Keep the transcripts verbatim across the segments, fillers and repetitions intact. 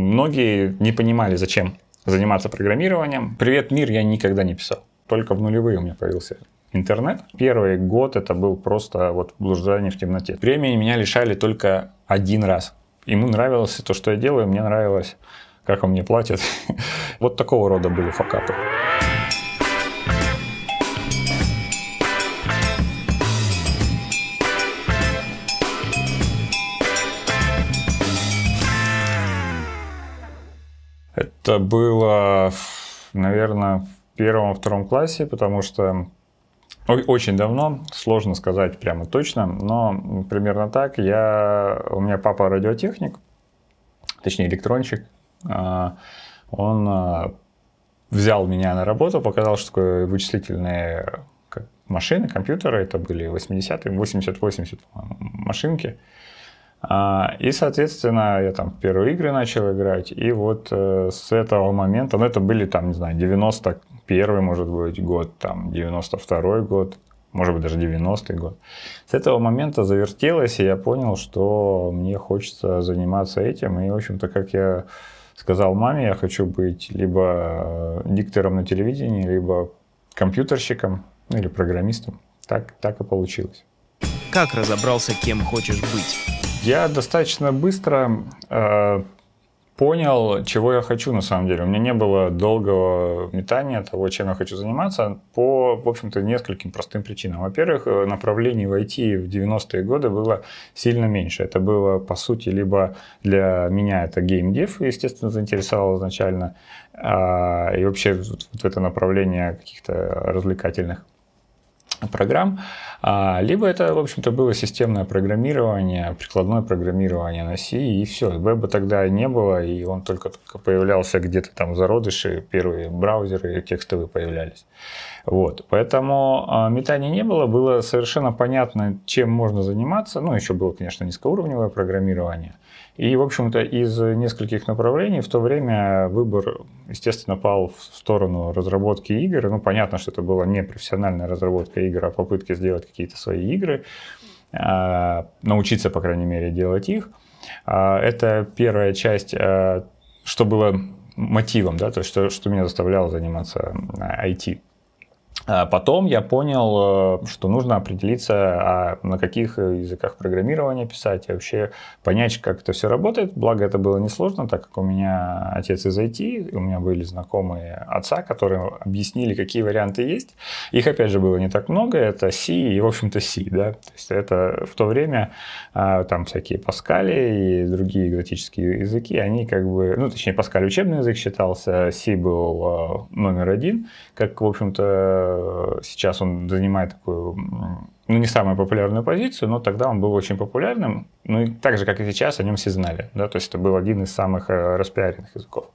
Многие не понимали, зачем заниматься программированием. «Привет, мир» я никогда не писал. Только в нулевые у меня появился интернет. Первый год это был просто вот блуждание в темноте. Времени меня лишали только один раз. Ему нравилось то, что я делаю, мне нравилось, как он мне платит. Вот такого рода были факапы. Это было, наверное, в первом-втором классе, потому что очень давно, сложно сказать прямо точно, но примерно так. Я, у меня папа радиотехник, точнее электронщик, он взял меня на работу, показал, что такое вычислительные машины, компьютеры, это были восьмидесятые, восемьдесят восемьдесят машинки. И, соответственно, я там первые игры начал играть, и вот э, с этого момента, ну это были там, не знаю, девяносто первый, может быть, год, там, девяносто второй год, может быть, даже девяностый год. С этого момента завертелось, и я понял, что мне хочется заниматься этим, и, в общем-то, как я сказал маме, я хочу быть либо диктором на телевидении, либо компьютерщиком, ну или программистом. Так, так и получилось. Как разобрался, кем хочешь быть? Я достаточно быстро э, понял, чего я хочу на самом деле. У меня не было долгого метания того, чем я хочу заниматься, по, в общем-то, нескольким простым причинам. Во-первых, направлений в ай ти в девяностые годы было сильно меньше. Это было, по сути, либо для меня это геймдев, естественно, заинтересовало изначально, э, и вообще вот это направление каких-то развлекательных программ, либо это, в общем-то, было системное программирование, прикладное программирование на C, и все. Веба тогда не было, и он только-только появлялся где-то там в зародыше, первые браузеры текстовые появлялись. Вот. Поэтому метания не было, было совершенно понятно, чем можно заниматься, ну, еще было, конечно, низкоуровневое программирование, и, в общем-то, из нескольких направлений в то время выбор, естественно, пал в сторону разработки игр. Ну, понятно, что это была не профессиональная разработка игр, а попытки сделать какие-то свои игры, научиться, по крайней мере, делать их. Это первая часть, что было мотивом, да, то есть, что, что меня заставляло заниматься ай ти. Потом я понял, что нужно определиться, на каких языках программирования писать, и вообще понять, как это все работает. Благо, это было несложно, так как у меня отец из ай ти, у меня были знакомые отца, которые объяснили, какие варианты есть. Их, опять же, было не так много, это C и, в общем-то, C, да, то есть это в то время там всякие Паскали и другие экзотические языки, они как бы, ну, точнее, Паскаль учебный язык считался, C был номер один, как, в общем-то, сейчас он занимает такую, ну, не самую популярную позицию, но тогда он был очень популярным. Ну, и так же, как и сейчас, о нем все знали. Да? То есть это был один из самых распиаренных языков.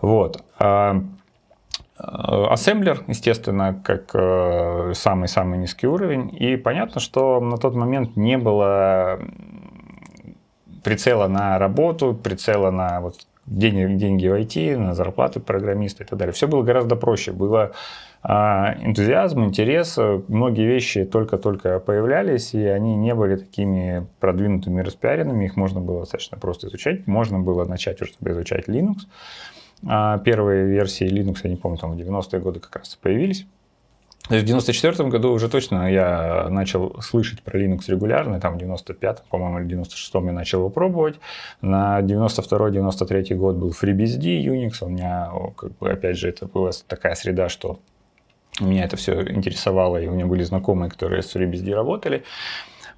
Вот. Ассемблер, естественно, как самый-самый низкий уровень. И понятно, что на тот момент не было прицела на работу, прицела на вот деньги, деньги в ай ти, на зарплаты программиста и так далее. Все было гораздо проще. Было энтузиазм, интерес, многие вещи только-только появлялись, и они не были такими продвинутыми, распиаренными, их можно было достаточно просто изучать, можно было начать уже изучать Linux. Первые версии Linux, я не помню, там в девяностые годы как раз появились. То есть в девяносто четвёртом году уже точно я начал слышать про Linux регулярно, там в девяносто пятом, по-моему, или девяносто шестом я начал его пробовать. На девяносто второй — девяносто третий год был FreeBSD, Unix, у меня, как бы, опять же, это была такая среда, что меня это все интересовало, и у меня были знакомые, которые с FreeBSD работали.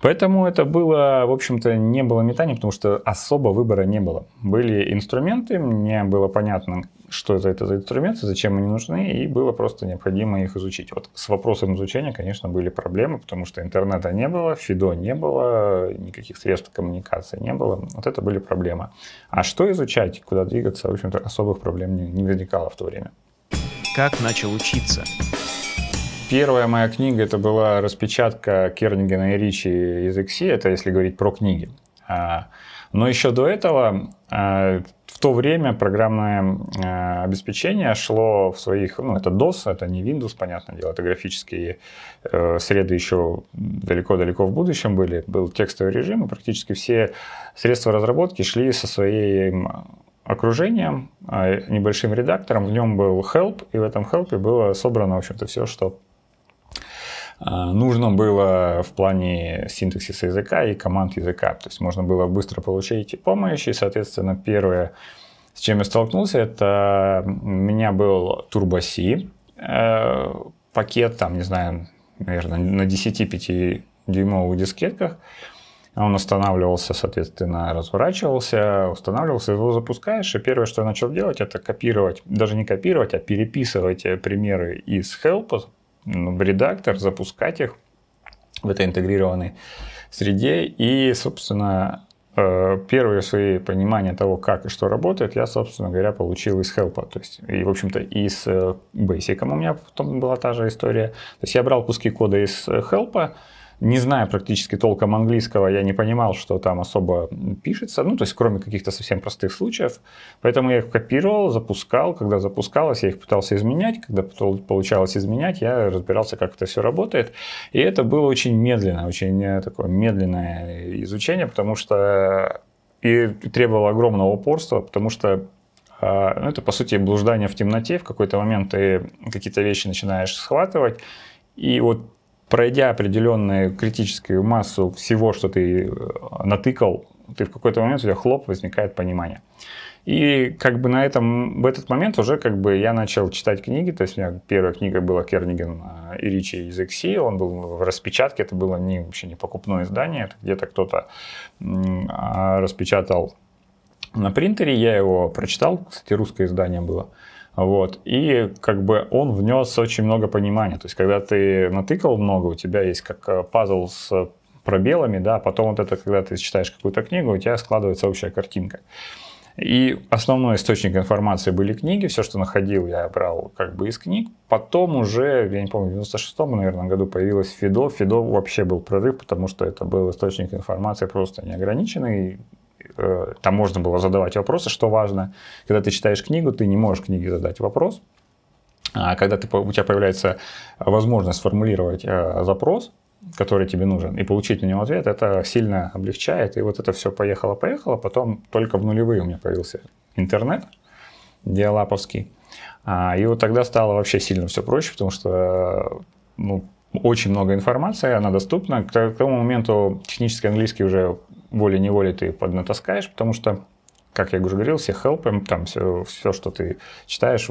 Поэтому это было, в общем-то, не было метания, потому что особо выбора не было. Были инструменты, мне было понятно, что это, это за инструменты, зачем они нужны, и было просто необходимо их изучить. Вот с вопросом изучения, конечно, были проблемы, потому что интернета не было, ФИДО не было, никаких средств коммуникации не было. Вот это были проблемы. А что изучать, куда двигаться, в общем-то, особых проблем не, не возникало в то время. Как начал учиться? Первая моя книга, это была распечатка Кернигана и Ричи из Икси, это если говорить про книги. Но еще до этого, в то время программное обеспечение шло в своих, ну это дос, это не Windows, понятное дело, это графические среды еще далеко-далеко в будущем были, был текстовый режим, и практически все средства разработки шли со своей окружением, небольшим редактором. В нем был help, и в этом help было собрано, в общем-то, все, что нужно было в плане синтаксиса языка и команд языка. То есть можно было быстро получить помощь, и, соответственно, первое, с чем я столкнулся, это у меня был Turbo C пакет, там, не знаю, наверное, на десяти пятидюймовых дискетках. Он останавливался, соответственно, разворачивался, устанавливался, его запускаешь. И первое, что я начал делать, это копировать, даже не копировать, а переписывать примеры из Help в редактор, запускать их в этой интегрированной среде. И, собственно, первые свои понимания того, как и что работает, я, собственно говоря, получил из Help. То есть, и, в общем-то, из Basic. У меня потом была та же история. То есть я брал куски кода из Help, не зная практически толком английского, я не понимал, что там особо пишется, ну, то есть кроме каких-то совсем простых случаев. Поэтому я их копировал, запускал. Когда запускалось, я их пытался изменять. Когда получалось изменять, я разбирался, как это все работает. И это было очень медленно, очень такое медленное изучение, потому что и требовало огромного упорства, потому что ну, это, по сути, блуждание в темноте. В какой-то момент ты какие-то вещи начинаешь схватывать, и вот пройдя определенную критическую массу всего, что ты натыкал, ты в какой-то момент у тебя хлоп, возникает понимание. И как бы на этом, в этот момент уже как бы я начал читать книги. То есть у меня первая книга была Кернигана и Ричи из Икси. Он был в распечатке, это было не, вообще не покупное издание. Это где-то кто-то распечатал на принтере. Я его прочитал, кстати, русское издание было. Вот. И как бы он внес очень много понимания. То есть, когда ты натыкал много, у тебя есть как пазл с пробелами, да, потом вот это, когда ты читаешь какую-то книгу, у тебя складывается общая картинка. И основной источник информации были книги. Все, что находил, я брал как бы из книг. Потом уже, я не помню, в девяносто шестом, наверное, году появилась ФИДО. ФИДО вообще был прорыв, потому что это был источник информации просто неограниченный. Там можно было задавать вопросы, что важно. Когда ты читаешь книгу, ты не можешь книге задать вопрос. А когда ты, у тебя появляется возможность сформулировать запрос, который тебе нужен, и получить на него ответ, это сильно облегчает. И вот это все поехало-поехало. Потом только в нулевые у меня появился интернет диалаповский. И вот тогда стало вообще сильно все проще, потому что... ну, очень много информации, она доступна. К тому моменту технический английский уже волей-неволей ты поднатаскаешь, потому что, как я уже говорил, все help, там все, все, что ты читаешь,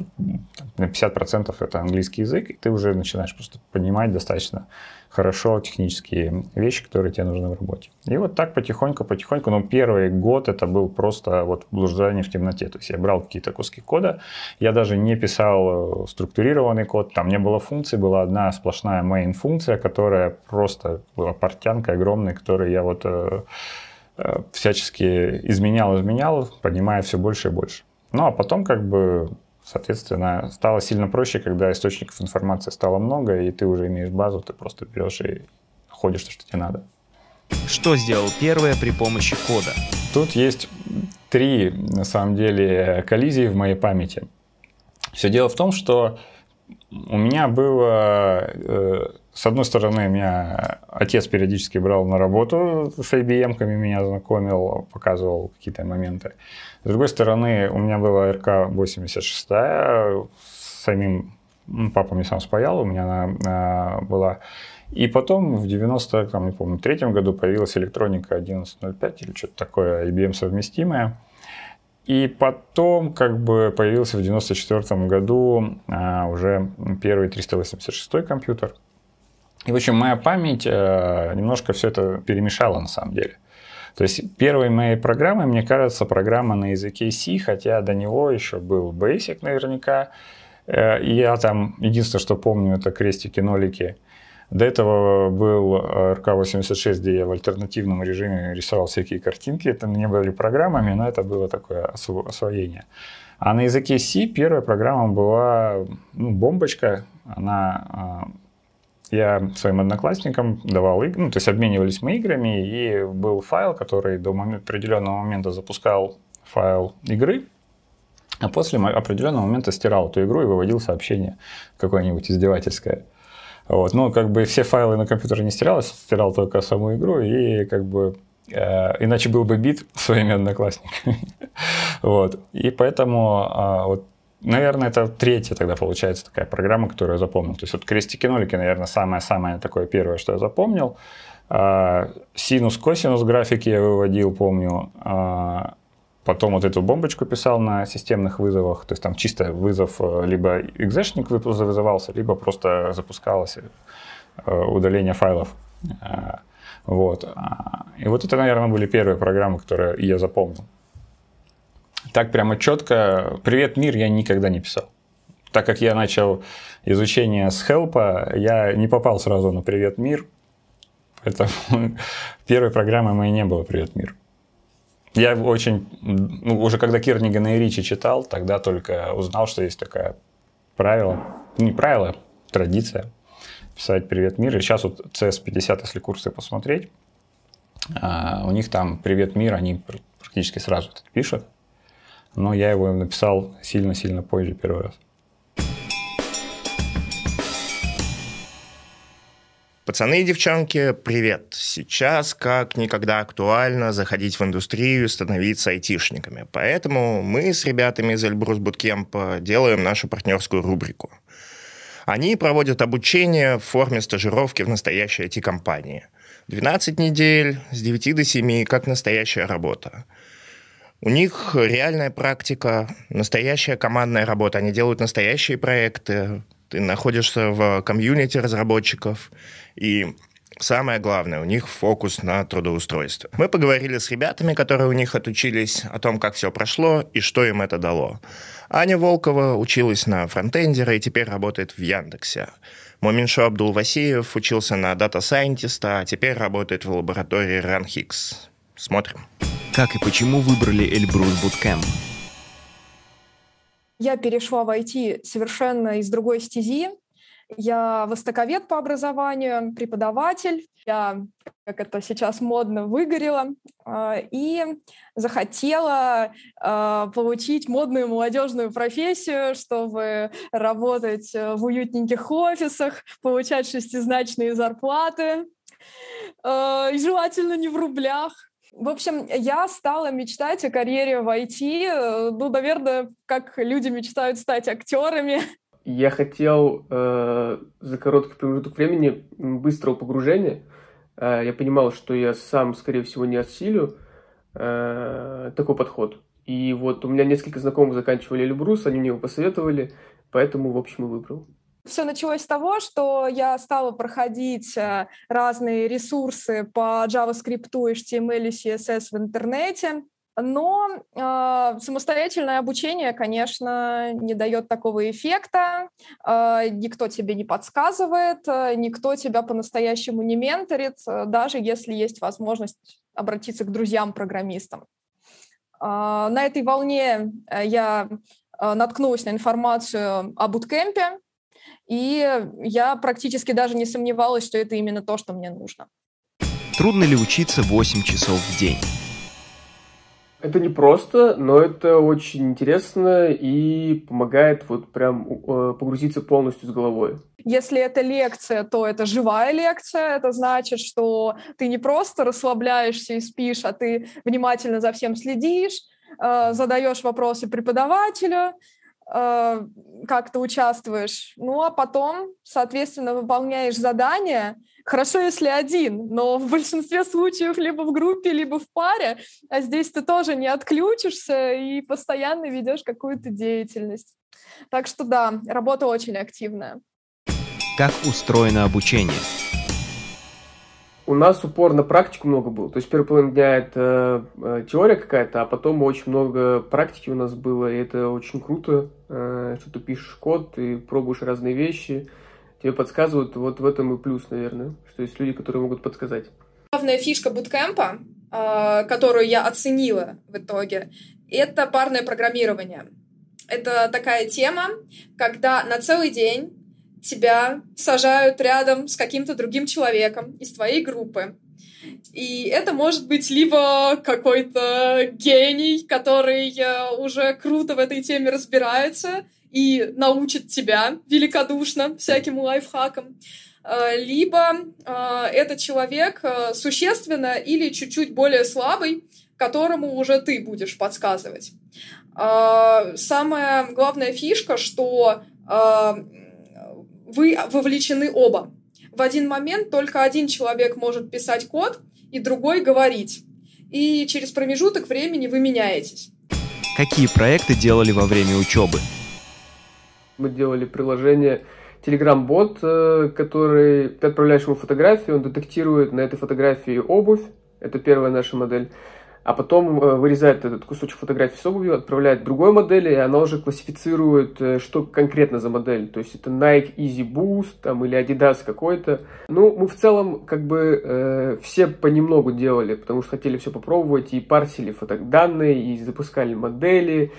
на пятьдесят процентов это английский язык, и ты уже начинаешь просто понимать достаточно хорошо технические вещи, которые тебе нужны в работе. И вот так потихоньку-потихоньку, но первый год это был просто вот блуждание в темноте. То есть я брал какие-то куски кода, я даже не писал структурированный код, там не было функций, была одна сплошная main функция, которая просто была портянкой огромной, которую я вот всячески изменял-изменял, понимая все больше и больше. Ну, а потом, как бы, соответственно, стало сильно проще, когда источников информации стало много, и ты уже имеешь базу, ты просто берешь и ходишь то, что тебе надо. Что сделал первое при помощи кода? Тут есть три, на самом деле, коллизии в моей памяти. Все дело в том, что у меня было... Э, с одной стороны, меня отец периодически брал на работу с ай би эм-ками, меня знакомил, показывал какие-то моменты. С другой стороны, у меня была эр ка восемьдесят шесть, самим папа мне сам спаял, у меня она была. И потом в девяносто третьем году появилась электроника одиннадцать ноль пять или что-то такое, ай би эм совместимое. И потом как бы появился в девяносто четвёртом году уже первый триста восемьдесят шестой компьютер. И, в общем, моя память э, немножко все это перемешала на самом деле. То есть первой моей программой, мне кажется, программа на языке C, хотя до него еще был Basic наверняка. Э, я там, единственное, что помню, это крестики-нолики. До этого был эр ка восемьдесят шесть, где я в альтернативном режиме рисовал всякие картинки. Это не были программами, но это было такое освоение. А на языке C первая программа была ну, бомбочка. Она... Э, Я своим одноклассникам давал игры, ну, то есть обменивались мы играми, и был файл, который до момента, определенного момента запускал файл игры, а после определенного момента стирал эту игру и выводил сообщение какое-нибудь издевательское. Вот. Ну, как бы все файлы на компьютере не стиралось, стирал только саму игру, и как бы Иначе был бы бит своими одноклассниками. Вот. И поэтому, вот, наверное, это третья тогда получается такая программа, которую я запомнил. То есть вот крестики-нолики, наверное, самое-самое такое первое, что я запомнил. Синус-косинус графики я выводил, помню. Потом вот эту бомбочку писал на системных вызовах. То есть там чисто вызов, либо экзешник вызывался, либо просто запускалось удаление файлов. Вот. И вот это, наверное, были первые программы, которые я запомнил. Так прямо четко. «Привет, мир» я никогда не писал. Так как я начал изучение с хелпа, я не попал сразу на «Привет, мир». Поэтому первой программы моей не было «Привет, мир». Я очень, ну, уже когда Кернигана и Ричи читал, тогда только узнал, что есть такое правило, не правило, традиция писать «Привет, мир». И сейчас вот си эс пятьдесят, если курсы посмотреть, у них там «Привет, мир», они практически сразу это пишут. Но я его написал сильно-сильно позже первый раз. Пацаны и девчонки, привет! Сейчас как никогда актуально заходить в индустрию и становиться айтишниками. Поэтому мы с ребятами из Эльбрус Буткемпа делаем нашу партнерскую рубрику. Они проводят обучение в форме стажировки в настоящей ай ти-компании. двенадцать недель, с девяти до семи, как настоящая работа. У них реальная практика, настоящая командная работа. Они делают настоящие проекты. Ты находишься в комьюнити разработчиков, и самое главное, у них фокус на трудоустройство. Мы поговорили с ребятами, которые у них отучились, о том, как все прошло и что им это дало. Аня Волкова училась на фронтендера и теперь работает в Яндексе. Моминшо Абдулвасиев учился на дата-сайентиста, а теперь работает в лаборатории Ранхикс. Смотрим. Как и почему выбрали Эльбрус Буткемп? Я перешла в ай ти совершенно из другой стези. Я востоковед по образованию, преподаватель. Я, как это сейчас модно, выгорела и захотела получить модную молодежную профессию, чтобы работать в уютненьких офисах, получать шестизначные зарплаты, и желательно не в рублях. В общем, я стала мечтать о карьере в ай ти, ну, наверное, как люди мечтают стать актерами. Я хотел э, за короткий промежуток времени быстрого погружения. Э, я понимал, что я сам, скорее всего, не осилю э, такой подход. И вот у меня несколько знакомых заканчивали Эльбрус, они мне его посоветовали, поэтому, в общем, и выбрал. Все началось с того, что я стала проходить разные ресурсы по JavaScript, эйч ти эм эль и си эс эс в интернете, но э, самостоятельное обучение, конечно, не дает такого эффекта, э, никто тебе не подсказывает, никто тебя по-настоящему не менторит, даже если есть возможность обратиться к друзьям-программистам. Э, на этой волне я наткнулась на информацию о буткемпе, и я практически даже не сомневалась, что это именно то, что мне нужно. Трудно ли учиться восемь часов в день? Это непросто, но это очень интересно и помогает вот прям погрузиться полностью с головой. Если это лекция, то это живая лекция. Это значит, что ты не просто расслабляешься и спишь, а ты внимательно за всем следишь, задаешь вопросы преподавателю, как ты участвуешь, ну а потом, соответственно, выполняешь задания. Хорошо, если один, но в большинстве случаев либо в группе, либо в паре, а здесь ты тоже не отключишься и постоянно ведешь какую-то деятельность. Так что да, работа очень активная. Как устроено обучение? У нас упор на практику много был. То есть первый половина дня это э, теория какая-то, а потом очень много практики у нас было, и это очень круто, э, что ты пишешь код, ты пробуешь разные вещи, тебе подсказывают, вот в этом и плюс, наверное, что есть люди, которые могут подсказать. Главная фишка буткемпа, э, которую я оценила в итоге, это парное программирование. Это такая тема, когда на целый день тебя сажают рядом с каким-то другим человеком из твоей группы. И это может быть либо какой-то гений, который уже круто в этой теме разбирается и научит тебя великодушно всяким лайфхакам, либо этот человек существенно или чуть-чуть более слабый, которому уже ты будешь подсказывать. Самая главная фишка, что вы вовлечены оба. В один момент только один человек может писать код, и другой говорить. И через промежуток времени вы меняетесь. Какие проекты делали во время учебы? Мы делали приложение Telegram-бот, который, ты отправляешь ему фотографию, он детектирует на этой фотографии обувь. Это первая наша модель. А потом вырезает этот кусочек фотографии с обувью, отправляет другой модели, и она уже классифицирует, что конкретно за модель. То есть это Nike Easy Boost там, или Adidas какой-то. Ну, мы в целом как бы э, все понемногу делали, потому что хотели все попробовать, и парсили фотоданные, и запускали модели.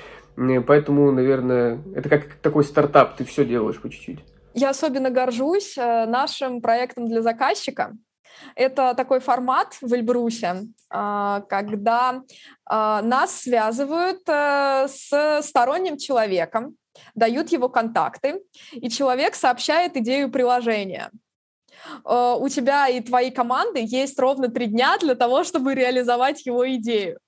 Поэтому, наверное, это как такой стартап, ты все делаешь по чуть-чуть. Я особенно горжусь нашим проектом для заказчика. Это такой формат в Эльбрусе, когда нас связывают с сторонним человеком, дают его контакты, и человек сообщает идею приложения. У тебя и твоей команды есть ровно три дня для того, чтобы реализовать его идею.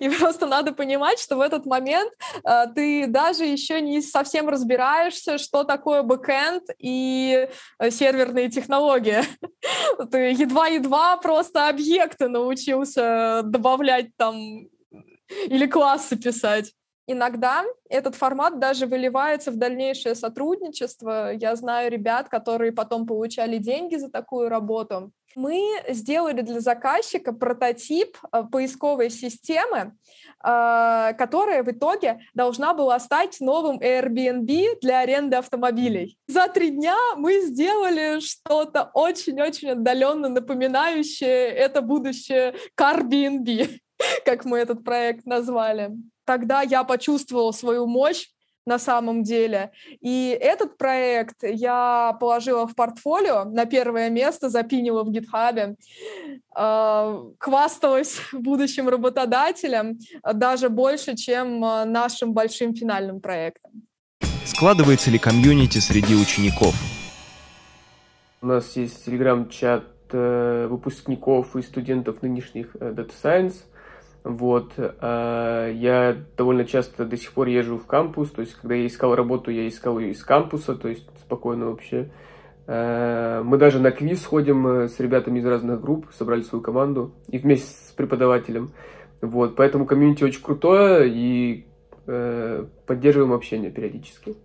И просто надо понимать, что в этот момент э, ты даже еще не совсем разбираешься, что такое бэкэнд и э, серверные технологии. Ты едва-едва просто объекты научился добавлять там или классы писать. Иногда этот формат даже выливается в дальнейшее сотрудничество. Я знаю ребят, которые потом получали деньги за такую работу. Мы сделали для заказчика прототип поисковой системы, которая в итоге должна была стать новым Airbnb для аренды автомобилей. За три дня мы сделали что-то очень-очень отдаленно напоминающее это будущее Carbnb, как мы этот проект назвали. Тогда я почувствовала свою мощь на самом деле. И этот проект я положила в портфолио, на первое место запинила в GitHub, э, хвасталась будущим работодателем даже больше, чем нашим большим финальным проектом. Складывается ли комьюнити среди учеников? У нас есть телеграм-чат э, выпускников и студентов нынешних э, Data Science. Вот, я довольно часто до сих пор езжу в кампус, то есть, когда я искал работу, я искал ее из кампуса, то есть, спокойно вообще. Мы даже на квиз ходим с ребятами из разных групп, собрали свою команду, и вместе с преподавателем, вот, поэтому комьюнити очень крутое, и поддерживаем общение периодически.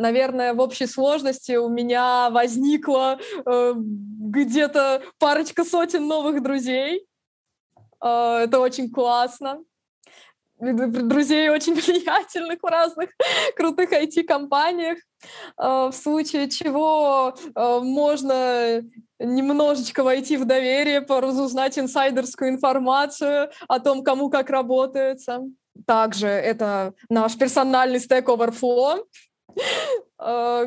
Наверное, в общей сложности у меня возникло где-то парочка сотен новых друзей. Это очень классно. Друзей очень влиятельных в разных крутых ай ти-компаниях, в случае чего можно немножечко войти в доверие, разузнать инсайдерскую информацию о том, кому как работается. Также это наш персональный Stack Overflow,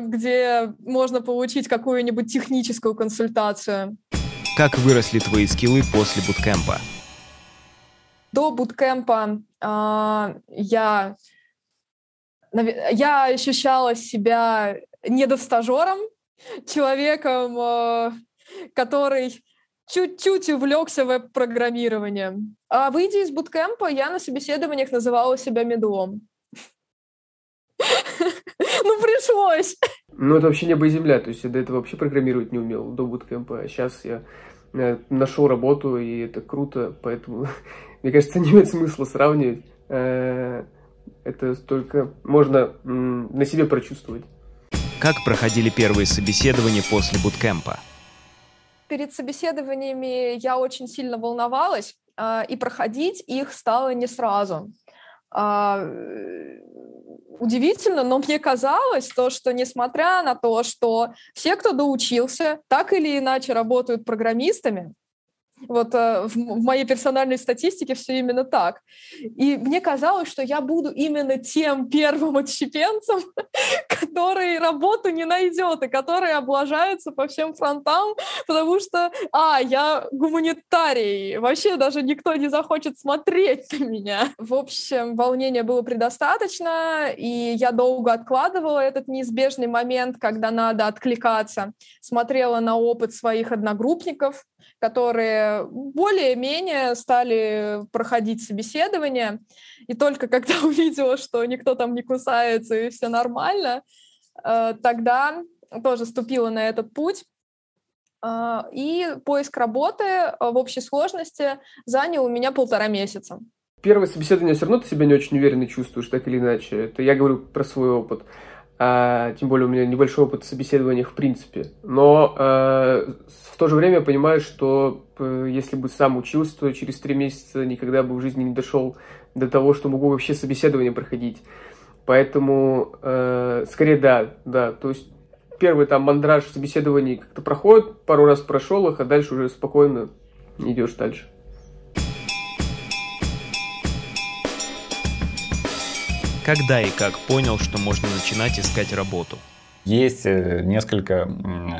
где можно получить какую-нибудь техническую консультацию. Как выросли твои скиллы после буткемпа? До буткемпа э, я, я ощущала себя недостажером, человеком, э, который чуть-чуть увлекся веб-программированием. А выйдя из буткемпа, я на собеседованиях называла себя медлом. Ну, пришлось. Ну, это вообще небо и земля. То есть я до этого вообще программировать не умел, до буткемпа. А сейчас я нашел работу, и это круто, поэтому... Мне кажется, не имеет смысла сравнивать. Это только можно на себе прочувствовать. Как проходили первые собеседования после буткемпа? Перед собеседованиями я очень сильно волновалась, и проходить их стало не сразу. Удивительно, но мне казалось, то, что несмотря на то, что все, кто доучился, так или иначе работают программистами, Вот э, в, в моей персональной статистике все именно так. И мне казалось, что я буду именно тем первым отщепенцем, который работу не найдет и который облажается по всем фронтам, потому что, а, я гуманитарий, вообще даже никто не захочет смотреть на меня. В общем, волнения было предостаточно, и я долго откладывала этот неизбежный момент, когда надо откликаться. Смотрела на опыт своих одногруппников, которые более-менее стали проходить собеседование, и только когда увидела, что никто там не кусается и все нормально, тогда тоже ступила на этот путь. И поиск работы в общей сложности занял у меня полтора месяца. Первое собеседование все равно ты себя не очень уверенно чувствуешь, так или иначе. Это я говорю про свой опыт. А, тем более у меня небольшой опыт в собеседованиях в принципе. Но а, в то же время я понимаю, что если бы сам учился, то через три месяца никогда бы в жизни не дошел до того, что могу вообще собеседование проходить. Поэтому а, скорее да, да. То есть первый там мандраж собеседований как-то проходит, пару раз прошел их, а дальше уже спокойно идешь дальше. Когда и как понял, что можно начинать искать работу? Есть несколько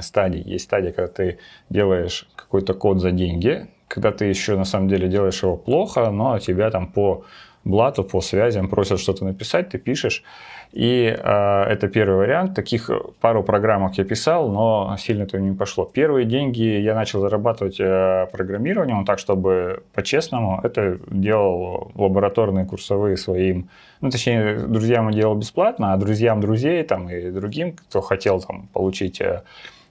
стадий. Есть стадия, когда ты делаешь какой-то код за деньги, когда ты еще на самом деле делаешь его плохо, но тебя там по блату, по связям просят что-то написать, ты пишешь. И э, это первый вариант. Таких пару программок я писал, но сильно это не пошло. Первые деньги я начал зарабатывать э, программированием, так, чтобы по-честному. Это делал лабораторные курсовые своим. Ну, точнее, друзьям я делал бесплатно, а друзьям друзей там, и другим, кто хотел там, получить... Э,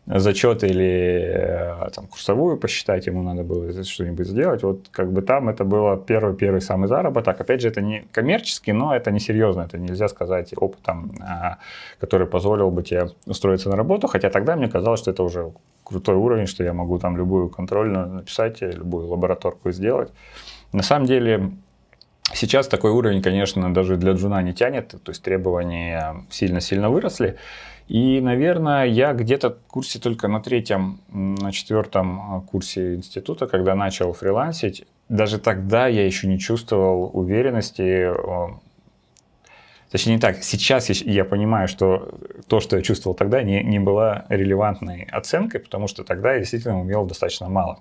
зачет или там, курсовую посчитать, ему надо было что-нибудь сделать. Вот как бы там это было первый-первый самый заработок. Опять же, это не коммерческий, но это не серьезно. Это нельзя сказать опытом, который позволил бы тебе устроиться на работу. Хотя тогда мне казалось, что это уже крутой уровень, что я могу там любую контрольную написать, любую лабораторку сделать. На самом деле... Сейчас такой уровень, конечно, даже для джуна не тянет, то есть требования сильно-сильно выросли. И, наверное, я где-то в курсе только на третьем, на четвертом курсе института, когда начал фрилансить, даже тогда я еще не чувствовал уверенности. Точнее, не так, сейчас я понимаю, что то, что я чувствовал тогда, не, не была релевантной оценкой, потому что тогда я действительно умел достаточно мало.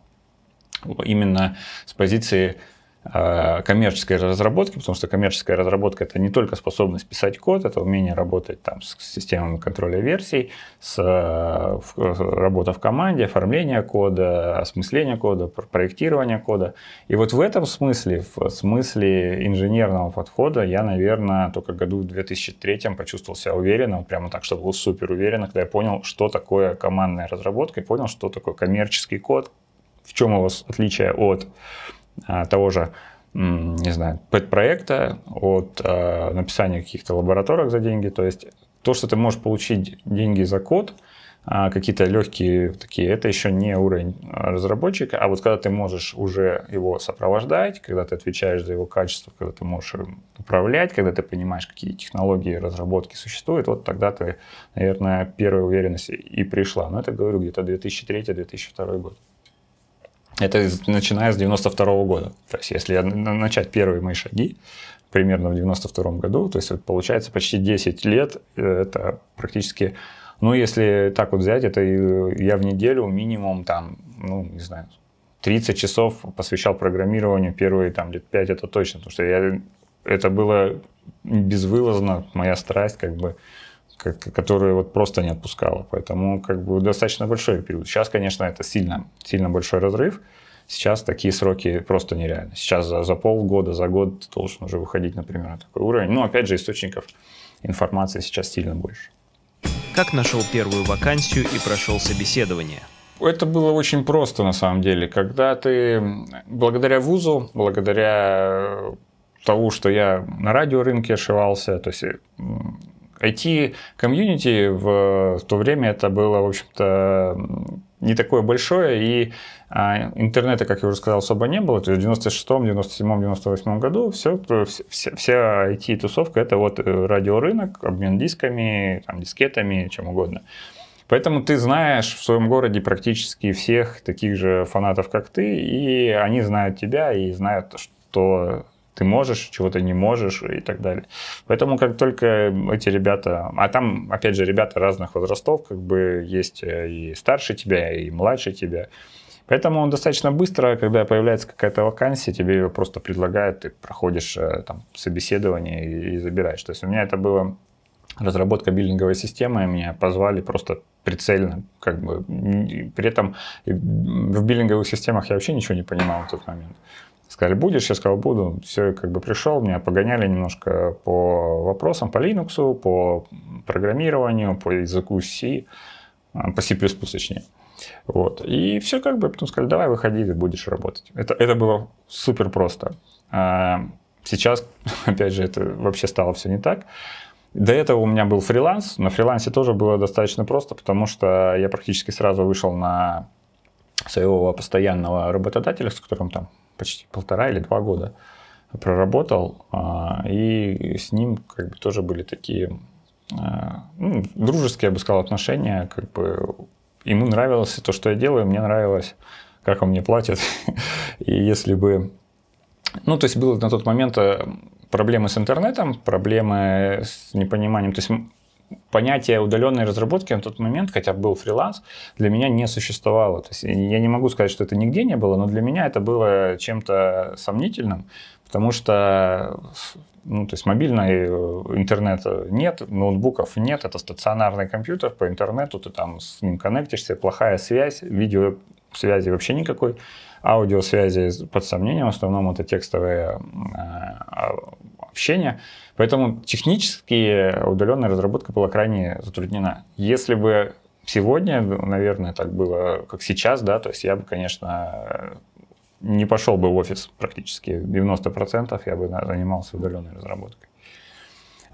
Именно с позиции... коммерческой разработки, потому что коммерческая разработка — это не только способность писать код, это умение работать там, с системами контроля версий, с, в, работа в команде, оформление кода, осмысление кода, проектирование кода. И вот в этом смысле, в смысле инженерного подхода, я, наверное, только году в две тысячи третьем почувствовал себя уверенно, прямо так, что был супер уверенно, когда я понял, что такое командная разработка, и понял, что такое коммерческий код, в чем его отличие от того же, не знаю, пэт-проекта, от э, написания каких-то лабораторок за деньги. То есть то, что ты можешь получить деньги за код, э, какие-то легкие такие, это еще не уровень разработчика. А вот когда ты можешь уже его сопровождать, когда ты отвечаешь за его качество, когда ты можешь им управлять, когда ты понимаешь, какие технологии разработки существуют, вот тогда ты, наверное, первая уверенность и пришла. Но это, говорю, где-то две тысячи третий - две тысячи второй год. Это начиная с девяносто второго года. То есть если я начать первые мои шаги примерно в девяносто втором году, то есть вот получается почти десять лет, это практически, ну если так вот взять, это я в неделю минимум там, ну не знаю, тридцать часов посвящал программированию, первые там лет пять это точно, потому что я, это было безвылазно, моя страсть как бы, которые вот просто не отпускало. Поэтому как бы достаточно большой период. Сейчас, конечно, это сильно, сильно большой разрыв. Сейчас такие сроки просто нереальны. Сейчас за, за полгода, за год ты должен уже выходить, например, на такой уровень. Но, опять же, источников информации сейчас сильно больше. Как нашел первую вакансию и прошел собеседование? Это было очень просто, на самом деле. Когда ты, благодаря вузу, благодаря тому, что я на радиорынке ошивался, то есть... ай ти-комьюнити в то время это было, в общем-то, не такое большое, и интернета, как я уже сказал, особо не было. То есть в девяносто шестом, девяносто седьмом, девяносто восьмом году все, все, вся ай ти-тусовка – это вот радиорынок, обмен дисками, там, дискетами, чем угодно. Поэтому ты знаешь в своем городе практически всех таких же фанатов, как ты, и они знают тебя и знают, что ты можешь, чего ты не можешь и так далее. Поэтому как только эти ребята... А там, опять же, ребята разных возрастов, как бы есть и старше тебя, и младше тебя. Поэтому достаточно быстро, когда появляется какая-то вакансия, тебе ее просто предлагают, ты проходишь там собеседование и, и забираешь. То есть у меня это было... Разработка биллинговой системы, меня позвали просто прицельно, как бы, при этом в биллинговых системах я вообще ничего не понимал в тот момент. Сказали, будешь? Я сказал, буду. Все, как бы пришел, меня погоняли немножко по вопросам, по Linux, по программированию, по языку C, по C++, точнее. Вот. И все, как бы, потом сказали, давай выходи, ты будешь работать. Это, это было супер просто. Сейчас, опять же, это вообще стало все не так. До этого у меня был фриланс. На фрилансе тоже было достаточно просто, потому что я практически сразу вышел на своего постоянного работодателя, с которым там почти полтора или два года проработал. И с ним как бы тоже были такие, ну, дружеские, я бы сказал, отношения. Как бы ему нравилось то, что я делаю, мне нравилось, как он мне платит. И если бы... Ну, то есть было на тот момент... Проблемы с интернетом, проблемы с непониманием. То есть понятие удаленной разработки на тот момент, хотя был фриланс, для меня не существовало. То есть я не могу сказать, что это нигде не было, но для меня это было чем-то сомнительным, потому что, ну, то есть мобильный интернет нет, ноутбуков нет, это стационарный компьютер по интернету, ты там с ним коннектишься, плохая связь, видеосвязи вообще никакой. Аудиосвязи под сомнением, в основном это текстовое общение. Поэтому технически удаленная разработка была крайне затруднена. Если бы сегодня, наверное, так было, как сейчас, да, то есть я бы, конечно, не пошел бы в офис практически. девяносто процентов я бы занимался удаленной разработкой.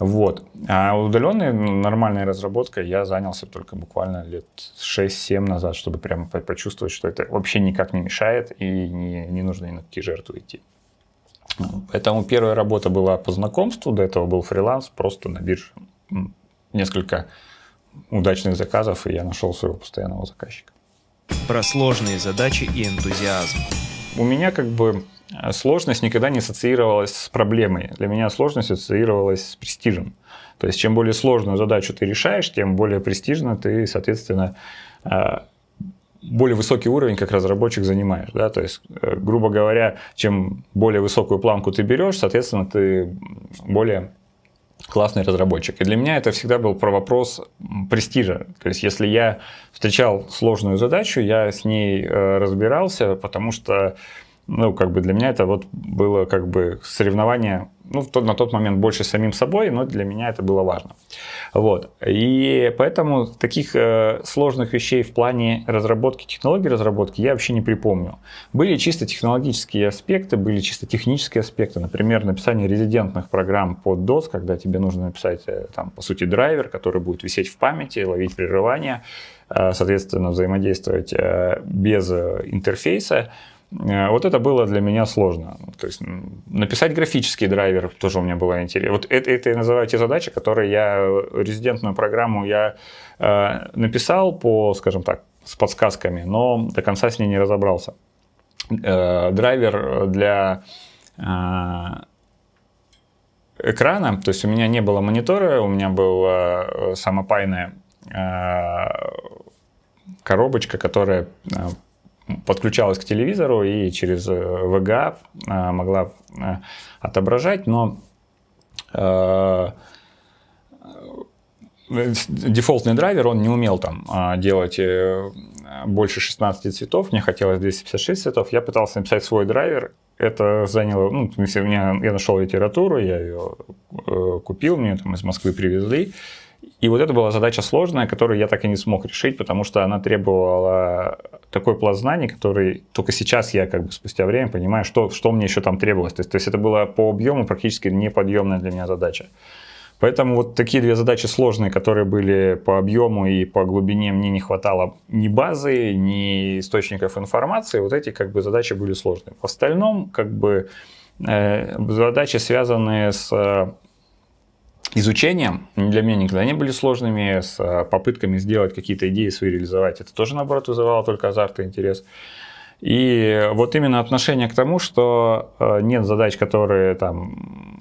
Вот. А удаленной нормальной разработкой я занялся только буквально лет шесть-семь назад, чтобы прямо почувствовать, что это вообще никак не мешает и не, не нужно ни на какие жертвы идти. Поэтому первая работа была по знакомству, до этого был фриланс, просто на бирже несколько удачных заказов, и я нашел своего постоянного заказчика. Про сложные задачи и энтузиазм. У меня как бы... Сложность никогда не ассоциировалась с проблемой. Для меня сложность ассоциировалась с престижем. То есть, чем более сложную задачу ты решаешь, тем более престижно ты, соответственно, более высокий уровень как разработчик занимаешь. Да? То есть, грубо говоря, чем более высокую планку ты берешь, соответственно, ты более классный разработчик. И для меня это всегда был про вопрос престижа. То есть, если я встречал сложную задачу, я с ней разбирался, потому что... Ну, как бы для меня это вот было как бы соревнование, ну, в тот, на тот момент больше с самим собой, но для меня это было важно. Вот. И поэтому таких э, сложных вещей в плане разработки, технологий разработки я вообще не припомню. Были чисто технологические аспекты, были чисто технические аспекты. Например, написание резидентных программ под дос, когда тебе нужно написать, там, по сути, драйвер, который будет висеть в памяти, ловить прерывания, э, соответственно, взаимодействовать э, без интерфейса. Вот это было для меня сложно. То есть написать графический драйвер тоже у меня было интересно. Вот это, это я называю те задачи, которые я резидентную программу я э, написал по, скажем так, с подсказками, но до конца с ней не разобрался. Э, драйвер для э, экрана, то есть у меня не было монитора, у меня была самопальная э, коробочка, которая э, подключалась к телевизору и через ви джи эй могла отображать, но э, дефолтный драйвер, он не умел там делать больше шестнадцати цветов, мне хотелось двести пятьдесят шесть цветов, я пытался написать свой драйвер, это заняло, ну, в смысле, меня, я нашел литературу, я ее э, купил, мне там из Москвы привезли. И вот это была задача сложная, которую я так и не смог решить, потому что она требовала такой пласт знаний, который только сейчас я как бы спустя время понимаю, что, что мне еще там требовалось. То есть, то есть это было по объему практически неподъемная для меня задача. Поэтому вот такие две задачи сложные, которые были по объему и по глубине, мне не хватало ни базы, ни источников информации. Вот эти как бы задачи были сложные. В остальном как бы э, задачи, связанные с... изучением для меня никогда не были сложными, с попытками сделать какие-то идеи, свои реализовать. Это тоже, наоборот, вызывало только азарт и интерес. И вот именно отношение к тому, что нет задач, которые там...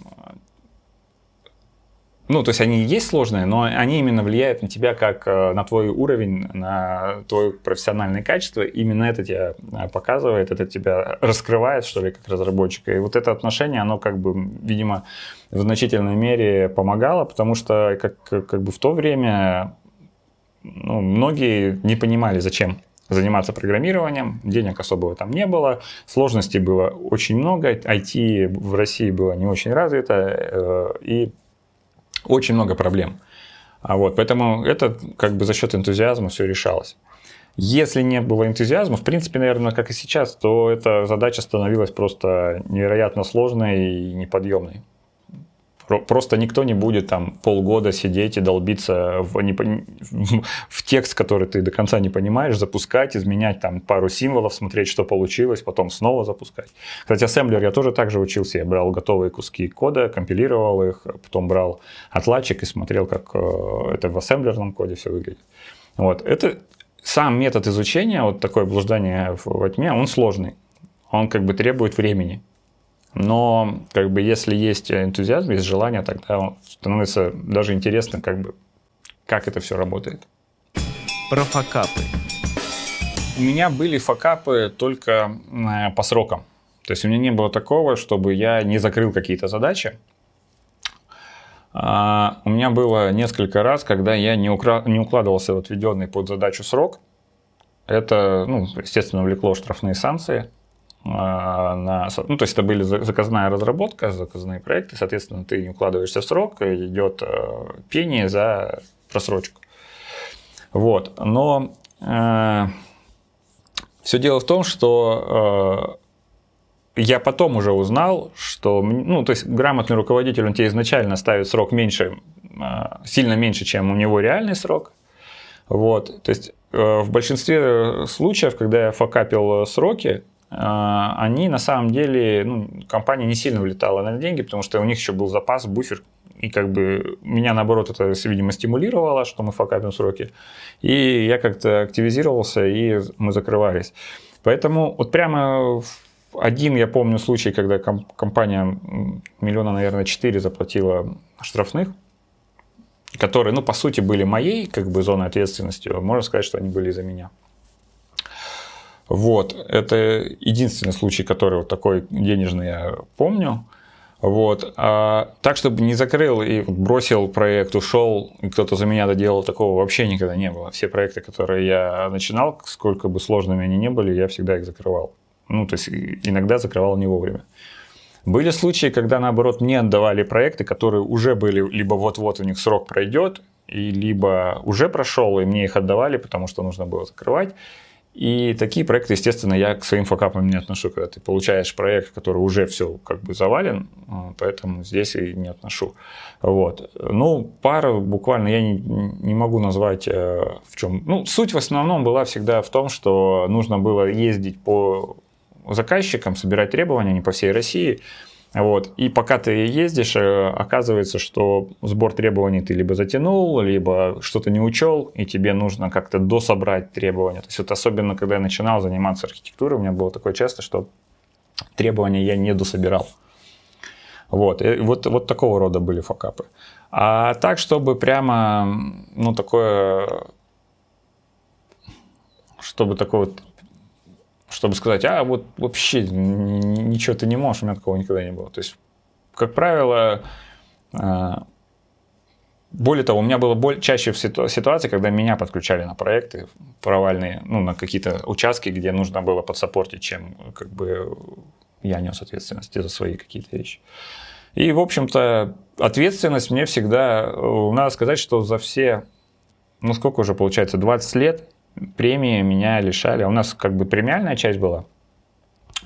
Ну, то есть они и есть сложные, но они именно влияют на тебя, как на твой уровень, на твое профессиональное качество. Именно это тебя показывает, это тебя раскрывает, что ли, как разработчика. И вот это отношение, оно как бы, видимо, в значительной мере помогало, потому что как, как бы в то время, ну, многие не понимали, зачем заниматься программированием, денег особого там не было, сложностей было очень много, ай ти в России было не очень развито, и очень много проблем. А вот, поэтому это как бы за счет энтузиазма все решалось. Если не было энтузиазма, в принципе, наверное, как и сейчас, то эта задача становилась просто невероятно сложной и неподъемной. Просто никто не будет там полгода сидеть и долбиться в, в, в текст, который ты до конца не понимаешь, запускать, изменять там пару символов, смотреть, что получилось, потом снова запускать. Кстати, ассемблер я тоже так же учился. Я брал готовые куски кода, компилировал их, потом брал отладчик и смотрел, как это в ассемблерном коде все выглядит. Вот. Это сам метод изучения, вот такое блуждание во тьме, он сложный. Он как бы требует времени. Но как бы если есть энтузиазм, есть желание, тогда становится даже интересно, как бы, как это все работает. Про факапы. У меня были факапы только по срокам. То есть у меня не было такого, чтобы я не закрыл какие-то задачи. У меня было несколько раз, когда я не, укра... не укладывался в отведенный под задачу срок. Это, ну, естественно, влекло штрафные санкции. На, ну, то есть это были заказная разработка, заказные проекты, соответственно, ты не укладываешься в срок, идет пение за просрочку. Вот. Но э, все дело в том, что э, я потом уже узнал, что, ну, то есть грамотный руководитель, он тебе изначально ставит срок меньше, э, сильно меньше, чем у него реальный срок. Вот. То есть э, в большинстве случаев, когда я факапил сроки, они на самом деле, ну, компания не сильно влетала на деньги, потому что у них еще был запас, буфер, и как бы меня, наоборот, это, видимо, стимулировало, что мы факапим сроки, и я как-то активизировался, и мы закрывались. Поэтому вот прямо один, я помню, случай, когда компания миллиона, наверное, четыре заплатила штрафных, которые, ну, по сути, были моей, как бы, зоной ответственности, можно сказать, что они были из-за меня. Вот, это единственный случай, который вот такой денежный я помню. Вот, а так, чтобы не закрыл и бросил проект, ушел, и кто-то за меня доделал, такого вообще никогда не было. Все проекты, которые я начинал, сколько бы сложными они ни были, я всегда их закрывал. Ну, то есть иногда закрывал не вовремя. Были случаи, когда, наоборот, мне отдавали проекты, которые уже были, либо вот-вот у них срок пройдет, и либо уже прошел, и мне их отдавали, потому что нужно было закрывать. И такие проекты, естественно, я к своим факапам не отношу, когда ты получаешь проект, который уже все как бы завален, поэтому здесь и не отношу. Вот. Ну, пару буквально я не, не могу назвать в чем. Ну, суть в основном была всегда в том, что нужно было ездить по заказчикам, собирать требования, не по всей России. Вот. И пока ты ездишь, оказывается, что сбор требований ты либо затянул, либо что-то не учел, и тебе нужно как-то дособрать требования. То есть вот особенно, когда я начинал заниматься архитектурой, у меня было такое часто, что требования я не дособирал. Вот. И вот, вот такого рода были факапы. А так, чтобы прямо, ну, такое, чтобы такое вот, чтобы сказать, а вот вообще ничего ты не можешь, у меня такого никогда не было. То есть, как правило, более того, у меня было более, чаще в ситуации, когда меня подключали на проекты провальные, ну, на какие-то участки, где нужно было подсаппортить, чем как бы я нес ответственность за свои какие-то вещи. И, в общем-то, ответственность мне всегда, надо сказать, что за все, ну, сколько уже получается, двадцать лет, премии меня лишали. У нас как бы премиальная часть была.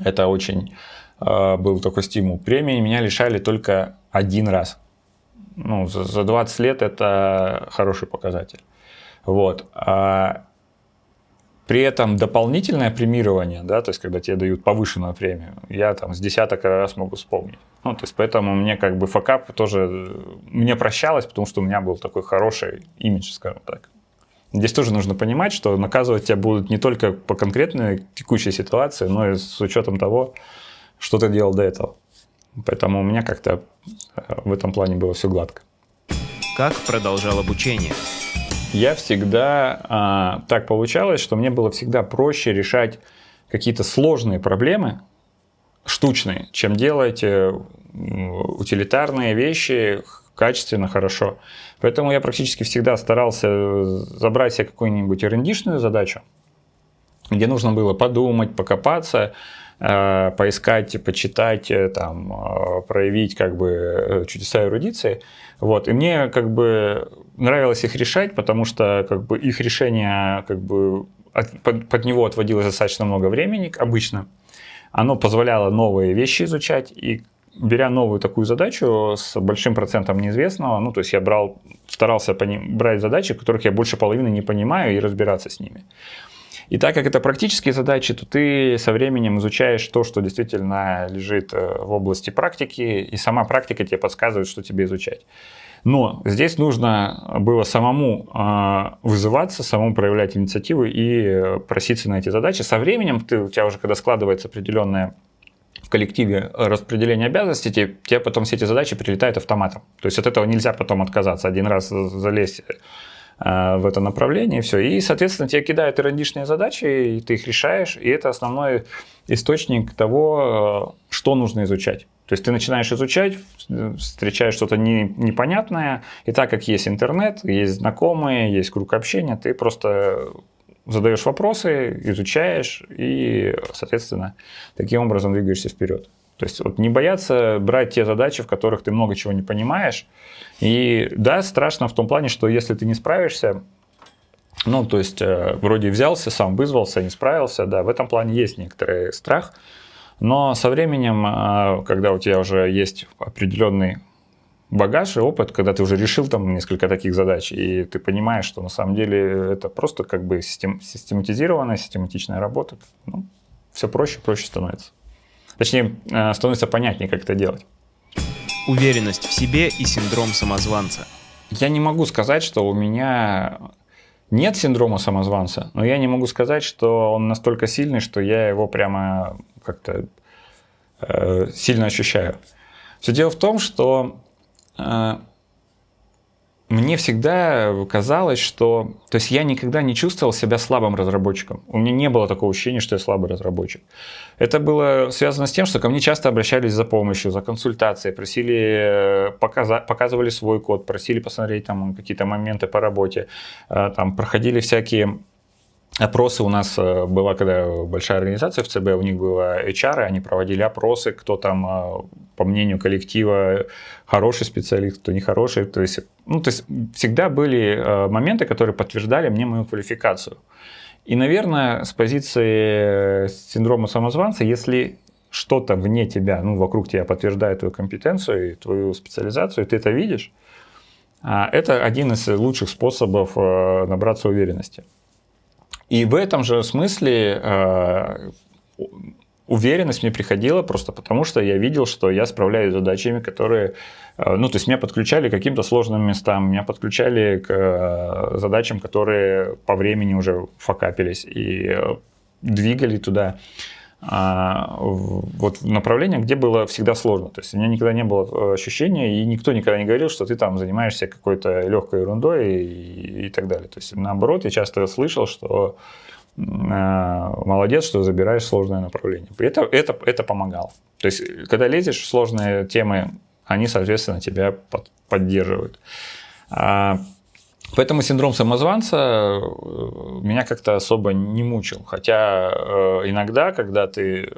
Это очень э, был такой стимул. Премии меня лишали только один раз. Ну, за, за двадцать лет это хороший показатель. Вот. А При этом дополнительное премирование, да, то есть когда тебе дают повышенную премию, я там с десяток раз могу вспомнить. Ну, то есть поэтому мне как бы факап тоже, мне прощалось, потому что у меня был такой хороший имидж, скажем так. Здесь тоже нужно понимать, что наказывать тебя будут не только по конкретной текущей ситуации, но и с учетом того, что ты делал до этого. Поэтому у меня как-то в этом плане было все гладко. Как продолжал обучение? Я всегда а, так получалось, что мне было всегда проще решать какие-то сложные проблемы, штучные, чем делать утилитарные вещи качественно, хорошо. Поэтому я практически всегда старался забрать себе какую-нибудь эр энд ди-шную задачу, где нужно было подумать, покопаться, э, поискать, почитать, там, э, проявить как бы чудеса эрудиции. Вот. И мне как бы нравилось их решать, потому что как бы их решение как бы от, под, под него отводилось достаточно много времени обычно. Оно позволяло новые вещи изучать, и беря новую такую задачу с большим процентом неизвестного, ну, то есть я брал, старался поним, брать задачи, в которых я больше половины не понимаю, и разбираться с ними. И так как это практические задачи, то ты со временем изучаешь то, что действительно лежит в области практики, и сама практика тебе подсказывает, что тебе изучать. Но здесь нужно было самому э, вызываться, самому проявлять инициативу и проситься на эти задачи. Со временем ты, у тебя уже, когда складывается определенное в коллективе распределение обязанностей, тебе, тебе потом все эти задачи прилетают автоматом. То есть от этого нельзя потом отказаться, один раз залезть э, в это направление, и все. И, соответственно, тебе кидают эр энд ди-шные задачи, и ты их решаешь, и это основной источник того, что нужно изучать. То есть ты начинаешь изучать, встречаешь что-то не, непонятное, и так как есть интернет, есть знакомые, есть круг общения, ты просто задаешь вопросы, изучаешь и, соответственно, таким образом двигаешься вперед. То есть вот не бояться брать те задачи, в которых ты много чего не понимаешь. И да, страшно в том плане, что если ты не справишься, ну, то есть вроде взялся, сам вызвался, не справился, да, в этом плане есть некоторый страх. Но со временем, когда у тебя уже есть определенный багаж и опыт, когда ты уже решил там несколько таких задач, и ты понимаешь, что на самом деле это просто как бы систем, систематизированная, систематичная работа, ну, все проще, проще становится. Точнее, становится понятнее, как это делать. Уверенность в себе и синдром самозванца. Я не могу сказать, что у меня нет синдрома самозванца, но я не могу сказать, что он настолько сильный, что я его прямо как-то э, сильно ощущаю. Все дело в том, что э, мне всегда казалось, что... То есть я никогда не чувствовал себя слабым разработчиком. У меня не было такого ощущения, что я слабый разработчик. Это было связано с тем, что ко мне часто обращались за помощью, за консультацией, просили, показа, показывали свой код, просили посмотреть там какие-то моменты по работе, э, там проходили всякие... Опросы у нас была, когда большая организация в ЦБ, у них было эйч ар, они проводили опросы, кто там, по мнению коллектива, хороший специалист, кто нехороший. То есть, ну, то есть всегда были моменты, которые подтверждали мне мою квалификацию. И, наверное, с позиции синдрома самозванца, если что-то вне тебя, ну, вокруг тебя подтверждает твою компетенцию и твою специализацию, и ты это видишь, это один из лучших способов набраться уверенности. И в этом же смысле э, уверенность мне приходила просто потому, что я видел, что я справляюсь с задачами, которые... Э, ну, то есть меня подключали к каким-то сложным местам, меня подключали к э, задачам, которые по времени уже факапились и э, двигали туда э, вот в направление, где было всегда сложно. То есть у меня никогда не было ощущения, и никто никогда не говорил, что ты там занимаешься какой-то легкой ерундой и, и так далее. То есть наоборот, я часто слышал, что э, молодец, что забираешь сложное направление. Это, это, это помогало. То есть когда лезешь в сложные темы, они, соответственно, тебя под, поддерживают. А, поэтому синдром самозванца меня как-то особо не мучил. Хотя э, иногда, когда ты э,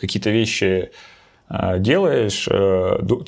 какие-то вещи... делаешь,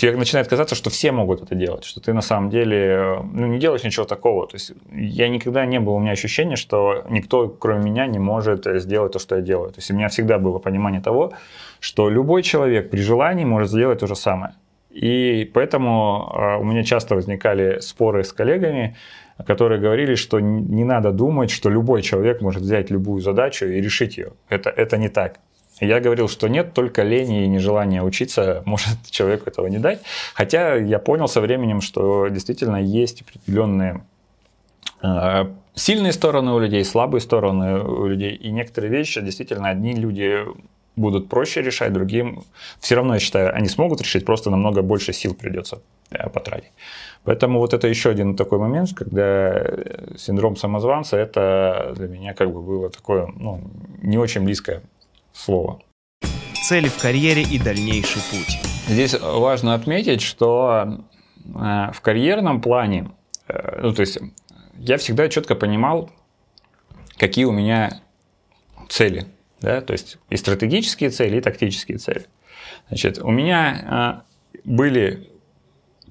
тебе начинает казаться, что все могут это делать, что ты на самом деле ну, не делаешь ничего такого. То есть я никогда не было у меня ощущения, что никто, кроме меня, не может сделать то, что я делаю. То есть у меня всегда было понимание того, что любой человек при желании может сделать то же самое. И поэтому у меня часто возникали споры с коллегами, которые говорили, что не надо думать, что любой человек может взять любую задачу и решить ее. Это, это не так. Я говорил, что нет, только лень и нежелание учиться может человеку этого не дать. Хотя я понял со временем, что действительно есть определенные э, сильные стороны у людей, слабые стороны у людей. И некоторые вещи действительно одни люди будут проще решать, другим все равно, я считаю, они смогут решить, просто намного больше сил придется э, потратить. Поэтому вот это еще один такой момент, когда синдром самозванца, это для меня как бы было такое, ну, не очень близкое слово. Цели в карьере и дальнейший путь. Здесь важно отметить, что э, в карьерном плане, э, ну, то есть я всегда четко понимал, какие у меня цели, да, то есть и стратегические цели, и тактические цели. Значит, у меня э, были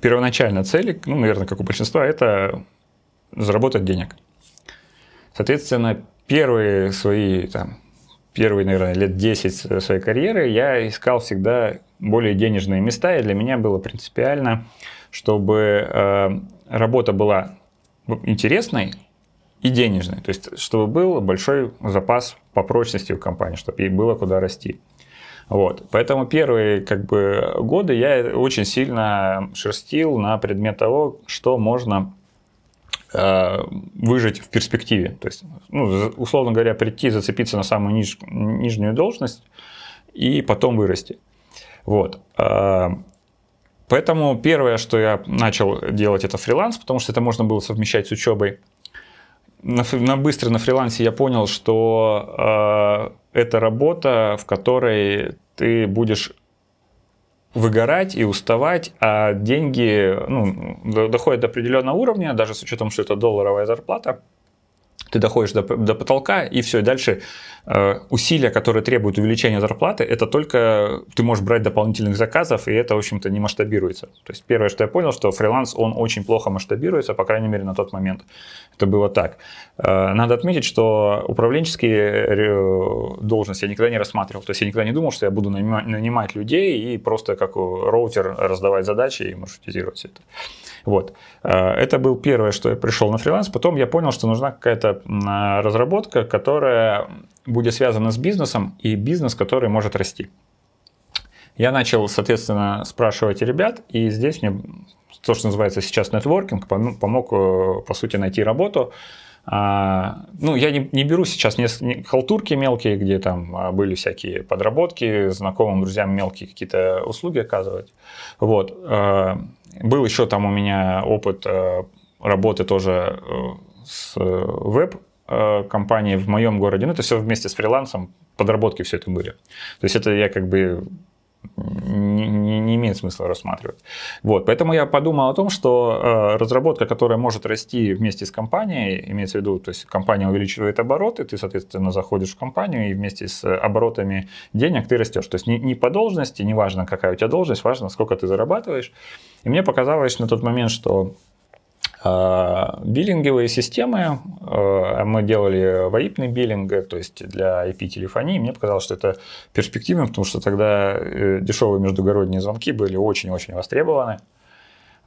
первоначально цели, ну, наверное, как у большинства, это заработать денег. Соответственно, первые свои там Первые, наверное, лет десять своей карьеры я искал всегда более денежные места, и для меня было принципиально, чтобы э, работа была интересной и денежной, то есть чтобы был большой запас по прочности у компании, чтобы ей было куда расти. Вот. Поэтому первые как бы годы я очень сильно шерстил на предмет того, что можно выжить в перспективе, то есть, ну, условно говоря, прийти, зацепиться на самую ниж... нижнюю должность и потом вырасти. Вот. Поэтому первое, что я начал делать, это фриланс, потому что это можно было совмещать с учебой. На, на быстро на фрилансе я понял, что э, это работа, в которой ты будешь выгорать и уставать, а деньги, ну, доходят до определенного уровня, даже с учетом, что это долларовая зарплата, ты доходишь до, до потолка, и все, и дальше э, усилия, которые требуют увеличения зарплаты, это только ты можешь брать дополнительных заказов, и это, в общем-то, не масштабируется. То есть первое, что я понял, что фриланс, он очень плохо масштабируется, по крайней мере, на тот момент это было так. Э, надо отметить, что управленческие должности я никогда не рассматривал, то есть я никогда не думал, что я буду нанимать людей и просто как роутер раздавать задачи и маршрутизировать все это. Вот. Это был первое, что я пришел на фриланс. Потом я понял, что нужна какая-то разработка, которая будет связана с бизнесом, и бизнес, который может расти. Я начал, соответственно, спрашивать ребят, и здесь мне то, что называется сейчас нетворкинг, помог, по сути, найти работу. А, ну, я не, не беру сейчас не, не халтурки мелкие, где там были всякие подработки, знакомым, друзьям мелкие какие-то услуги оказывать. Вот. А, был еще там у меня опыт а, работы тоже а, с веб-компанией в моем городе. Ну, это все вместе с фрилансом, подработки все это были. То есть это я как бы... Не, не, не имеет смысла рассматривать. Вот, поэтому я подумал о том, что э, разработка, которая может расти вместе с компанией, имеется в виду, то есть компания увеличивает обороты, ты, соответственно, заходишь в компанию, и вместе с оборотами денег ты растешь. То есть не, не по должности, не важно, какая у тебя должность, важно, сколько ты зарабатываешь. И мне показалось на тот момент, что э, биллинговые системы, э, мы делали ваипный биллинг, то есть для ай пи-телефонии, мне показалось, что это перспективно, потому что тогда э, дешевые междугородние звонки были очень-очень востребованы.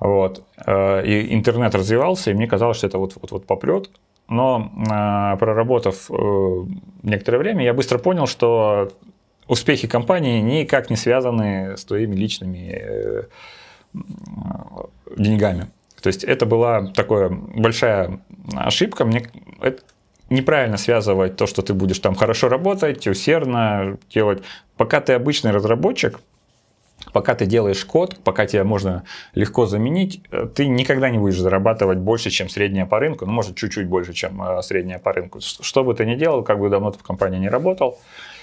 Вот. Э, и интернет развивался, и мне казалось, что это вот-вот-вот попрет. Но э, проработав э, некоторое время, я быстро понял, что успехи компании никак не связаны с твоими личными э, э, деньгами. То есть это была такая большая ошибка. Мне неправильно связывать то, что ты будешь там хорошо работать, усердно делать. Пока ты обычный разработчик, пока ты делаешь код, пока тебя можно легко заменить, ты никогда не будешь зарабатывать больше, чем средняя по рынку. Ну, может, чуть-чуть больше, чем средняя по рынку. Что бы ты ни делал, как бы давно ты в компании не работал.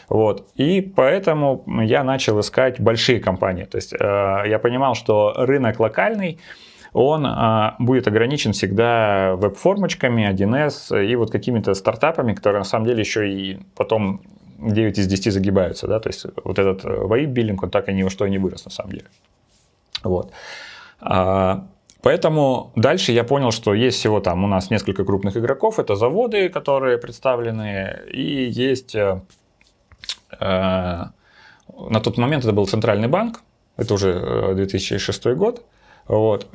Вот. И поэтому я начал искать большие компании. То есть я понимал, что рынок локальный, он а, будет ограничен всегда веб-формочками, один эс и вот какими-то стартапами, которые на самом деле еще и потом девять из десяти загибаются, да, то есть вот этот вейп-биллинг, он так и ни во что не вырос на самом деле. Вот. А, поэтому дальше я понял, что есть всего там у нас несколько крупных игроков, это заводы, которые представлены, и есть, а, на тот момент это был Центральный банк, это уже две тысячи шестой год, вот.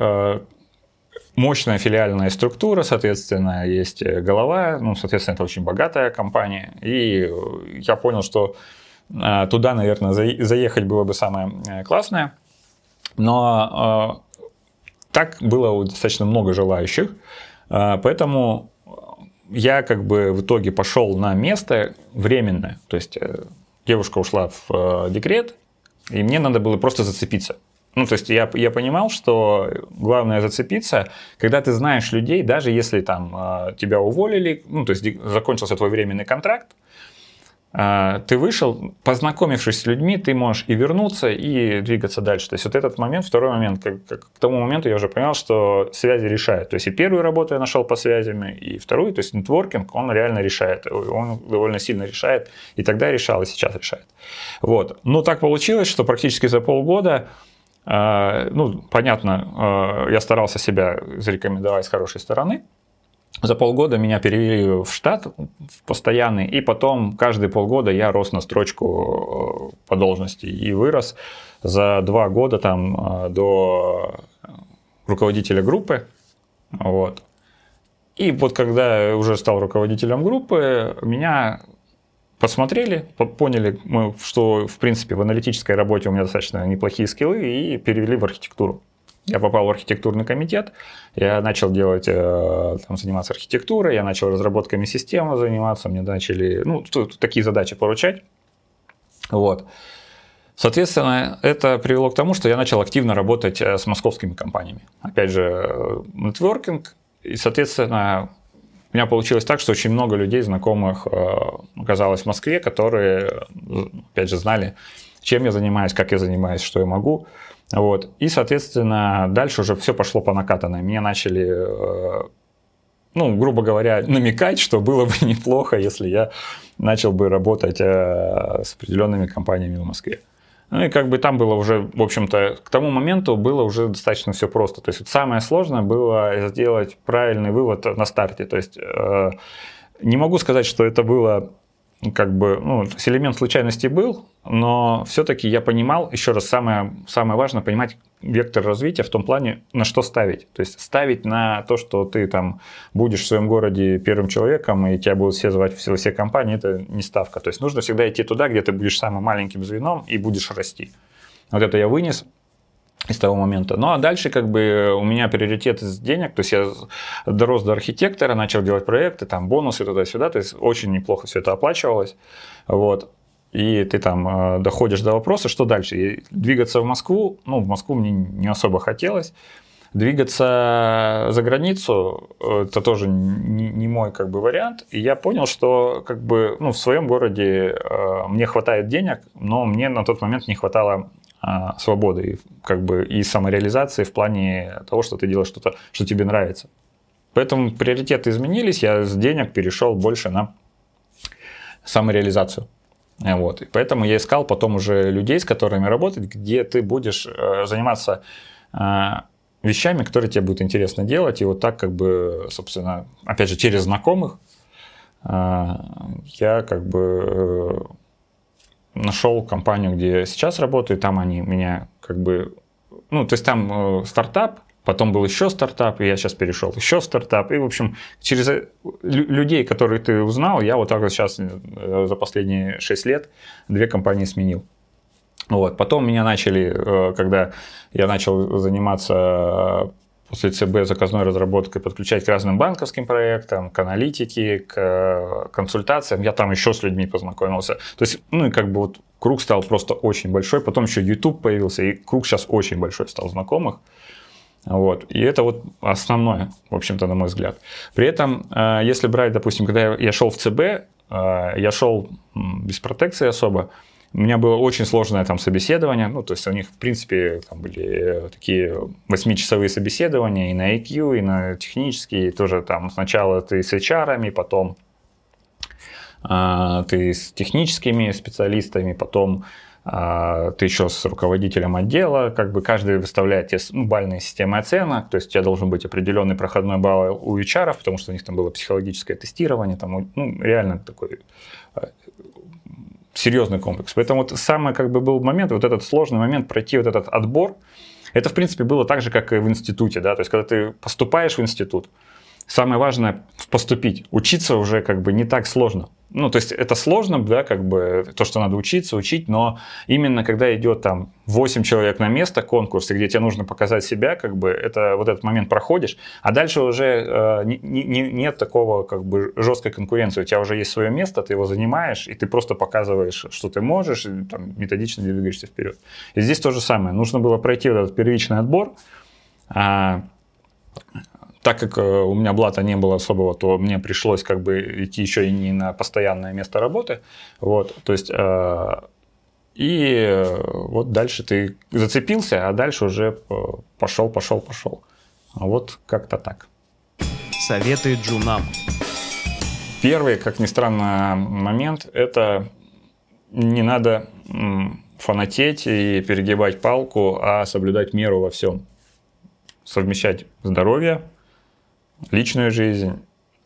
Мощная филиальная структура, соответственно, есть голова, ну, соответственно, это очень богатая компания, и я понял, что туда, наверное, заехать было бы самое классное, но так было достаточно много желающих, поэтому я как бы в итоге пошел на место временное, то есть девушка ушла в декрет, и мне надо было просто зацепиться. Ну, то есть я, я понимал, что главное зацепиться, когда ты знаешь людей, даже если там тебя уволили, ну, то есть закончился твой временный контракт, ты вышел, познакомившись с людьми, ты можешь и вернуться, и двигаться дальше. То есть вот этот момент, второй момент, как, как, к тому моменту я уже понял, что связи решают. То есть и первую работу я нашел по связям, и вторую, то есть нетворкинг, он реально решает, он довольно сильно решает, и тогда решал, и сейчас решает. Вот. Но так получилось, что практически за полгода, ну, понятно, я старался себя зарекомендовать с хорошей стороны. За полгода меня перевели в штат в постоянный, и потом каждые полгода я рос на строчку по должности и вырос за два года там до руководителя группы. Вот. И вот когда я уже стал руководителем группы, меня посмотрели, поняли, что в принципе в аналитической работе у меня достаточно неплохие скиллы, и перевели в архитектуру. Я попал в архитектурный комитет, я начал делать, там, заниматься архитектурой, я начал разработками системы заниматься, мне начали, ну, тут такие задачи поручать, вот. Соответственно, это привело к тому, что я начал активно работать с московскими компаниями. Опять же, нетворкинг, и, соответственно, у меня получилось так, что очень много людей, знакомых, оказалось в Москве, которые, опять же, знали, чем я занимаюсь, как я занимаюсь, что я могу. Вот. И, соответственно, дальше уже все пошло по накатанной. Мне начали, ну, грубо говоря, намекать, что было бы неплохо, если я начал бы работать с определенными компаниями в Москве. Ну и как бы там было уже, в общем-то, к тому моменту было уже достаточно все просто. То есть вот самое сложное было сделать правильный вывод на старте. То есть не могу сказать, что это было... Как бы, ну, элемент случайности был, но все-таки я понимал, еще раз, самое, самое важное понимать вектор развития в том плане, на что ставить. То есть ставить на то, что ты там будешь в своем городе первым человеком, и тебя будут все звать, все, все компании, это не ставка. То есть нужно всегда идти туда, где ты будешь самым маленьким звеном и будешь расти. Вот это я вынес из того момента. Ну, а дальше как бы у меня приоритет из денег, то есть я дорос до архитектора, начал делать проекты, там бонусы туда-сюда, то есть очень неплохо все это оплачивалось, вот, и ты там доходишь до вопроса, что дальше, и двигаться в Москву, ну, в Москву мне не особо хотелось, двигаться за границу, это тоже не мой как бы вариант, и я понял, что как бы, ну, в своем городе мне хватает денег, но мне на тот момент не хватало свободы, как бы, и самореализации в плане того, что ты делаешь что-то, что тебе нравится. Поэтому приоритеты изменились, я с денег перешел больше на самореализацию. Вот. И поэтому я искал потом уже людей, с которыми работать, где ты будешь заниматься вещами, которые тебе будет интересно делать. И вот так, как бы, собственно, опять же, через знакомых я как бы... нашел компанию, где я сейчас работаю, там они меня как бы... Ну, то есть там э, стартап, потом был еще стартап, и я сейчас перешел еще в стартап. И, в общем, через э, людей, которые ты узнал, я вот так вот сейчас э, за последние шесть лет две компании сменил. Вот. Потом меня начали, э, когда я начал заниматься... Э, после ЦБ заказной разработкой подключать к разным банковским проектам, к аналитике, к консультациям. Я там еще с людьми познакомился. То есть, ну и как бы вот круг стал просто очень большой. Потом еще YouTube появился, и круг сейчас очень большой стал знакомых. Вот. И это вот основное, в общем-то, на мой взгляд. При этом, если брать, допустим, когда я шел в ЦБ, я шел без протекции особо. У меня было очень сложное там собеседование, ну, то есть у них, в принципе, там были такие восьмичасовые собеседования и на ай кью, и на технические, и тоже там сначала ты с эйч ар-ами, потом а, ты с техническими специалистами, потом а, ты еще с руководителем отдела, как бы каждый выставляет тебе, ну, бальные системы оценок, то есть у тебя должен быть определенный проходной балл у эйч ар-ов, потому что у них там было психологическое тестирование, там, ну, реально такой... серьезный комплекс. Поэтому вот самый как бы был момент, вот этот сложный момент, пройти вот этот отбор, это, в принципе, было так же, как и в институте, да, то есть, когда ты поступаешь в институт, самое важное поступить, учиться уже как бы не так сложно. Ну, то есть это сложно, да, как бы то, что надо учиться, учить, но именно когда идет там восемь человек на место конкурс, и где тебе нужно показать себя, как бы это вот этот момент проходишь, а дальше уже э, не, не, нет такого как бы жесткой конкуренции, у тебя уже есть свое место, ты его занимаешь, и ты просто показываешь, что ты можешь, и там, методично двигаешься вперед. И здесь то же самое, нужно было пройти вот этот первичный отбор. э, Так как у меня блата не было особого, то мне пришлось как бы идти еще и не на постоянное место работы. Вот, то есть, э, и вот дальше ты зацепился, а дальше уже пошел, пошел, пошел. Вот как-то так. Советы джунам. Первый, как ни странно, момент – это не надо фанатеть и перегибать палку, а соблюдать меру во всем. Совмещать здоровье, личную жизнь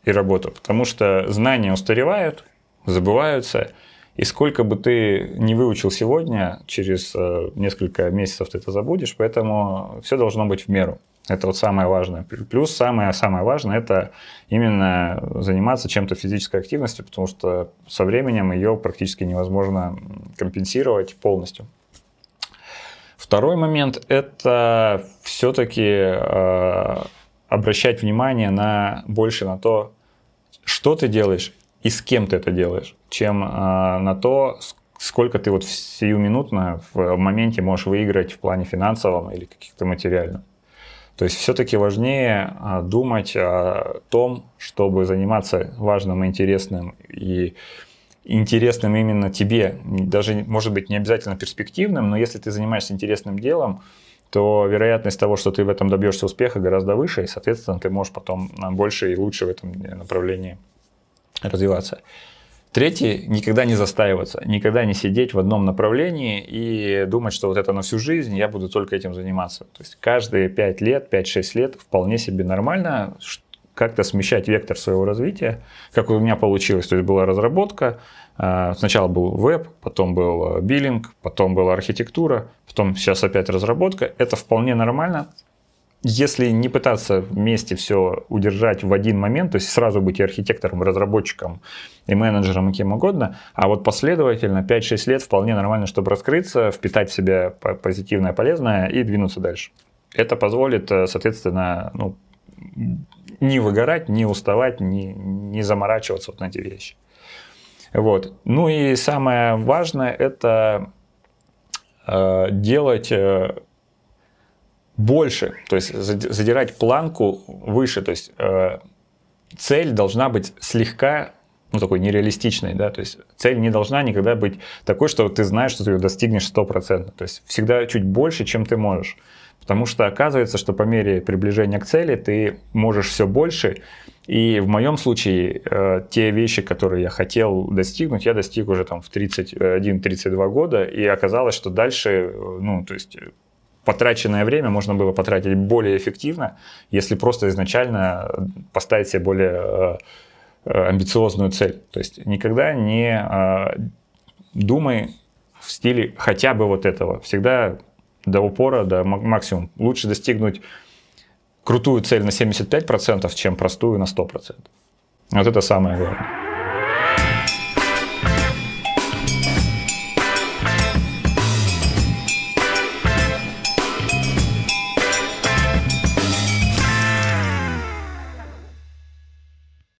и работу. Потому что знания устаревают, забываются. И сколько бы ты не выучил сегодня, через несколько месяцев ты это забудешь. Поэтому все должно быть в меру. Это вот самое важное. Плюс самое-самое важное – это именно заниматься чем-то физической активностью, потому что со временем ее практически невозможно компенсировать полностью. Второй момент – это все-таки э, обращать внимание на, больше на то, что ты делаешь и с кем ты это делаешь, чем э, на то, сколько ты вот сиюминутно в моменте можешь выиграть в плане финансовом или каких-то материальном. То есть все-таки важнее э, думать о том, чтобы заниматься важным и интересным, и интересным именно тебе, даже, может быть, не обязательно перспективным, но если ты занимаешься интересным делом, то вероятность того, что ты в этом добьешься успеха, гораздо выше, и, соответственно, ты можешь потом больше и лучше в этом направлении развиваться. Третье, никогда не застаиваться, никогда не сидеть в одном направлении и думать, что вот это на всю жизнь, я буду только этим заниматься. То есть каждые пять лет, пять-шесть лет вполне себе нормально как-то смещать вектор своего развития, как у меня получилось. То есть была разработка, сначала был веб, потом был биллинг, потом была архитектура, потом сейчас опять разработка. Это вполне нормально, если не пытаться вместе все удержать в один момент, то есть сразу быть и архитектором, и разработчиком, и менеджером, и кем угодно, а вот последовательно пять-шесть лет вполне нормально, чтобы раскрыться, впитать в себя позитивное, полезное и двинуться дальше. Это позволит, соответственно, ну, не выгорать, не уставать, не, не заморачиваться вот на эти вещи. Вот. Ну и самое важное – это э, делать э, больше, то есть задирать планку выше. То есть э, цель должна быть слегка, ну, такой нереалистичной, да, то есть цель не должна никогда быть такой, что ты знаешь, что ты ее достигнешь сто процентов. То есть всегда чуть больше, чем ты можешь. Потому что оказывается, что по мере приближения к цели ты можешь все больше. И в моем случае э, те вещи, которые я хотел достигнуть, я достиг уже там в тридцать один — тридцать два года. И оказалось, что дальше, ну, то есть потраченное время можно было потратить более эффективно, если просто изначально поставить себе более э, амбициозную цель. То есть никогда не э, думай в стиле хотя бы вот этого. Всегда до упора, до максимума. Лучше достигнуть крутую цель на семьдесят пять процентов, чем простую на сто процентов. Вот это самое главное.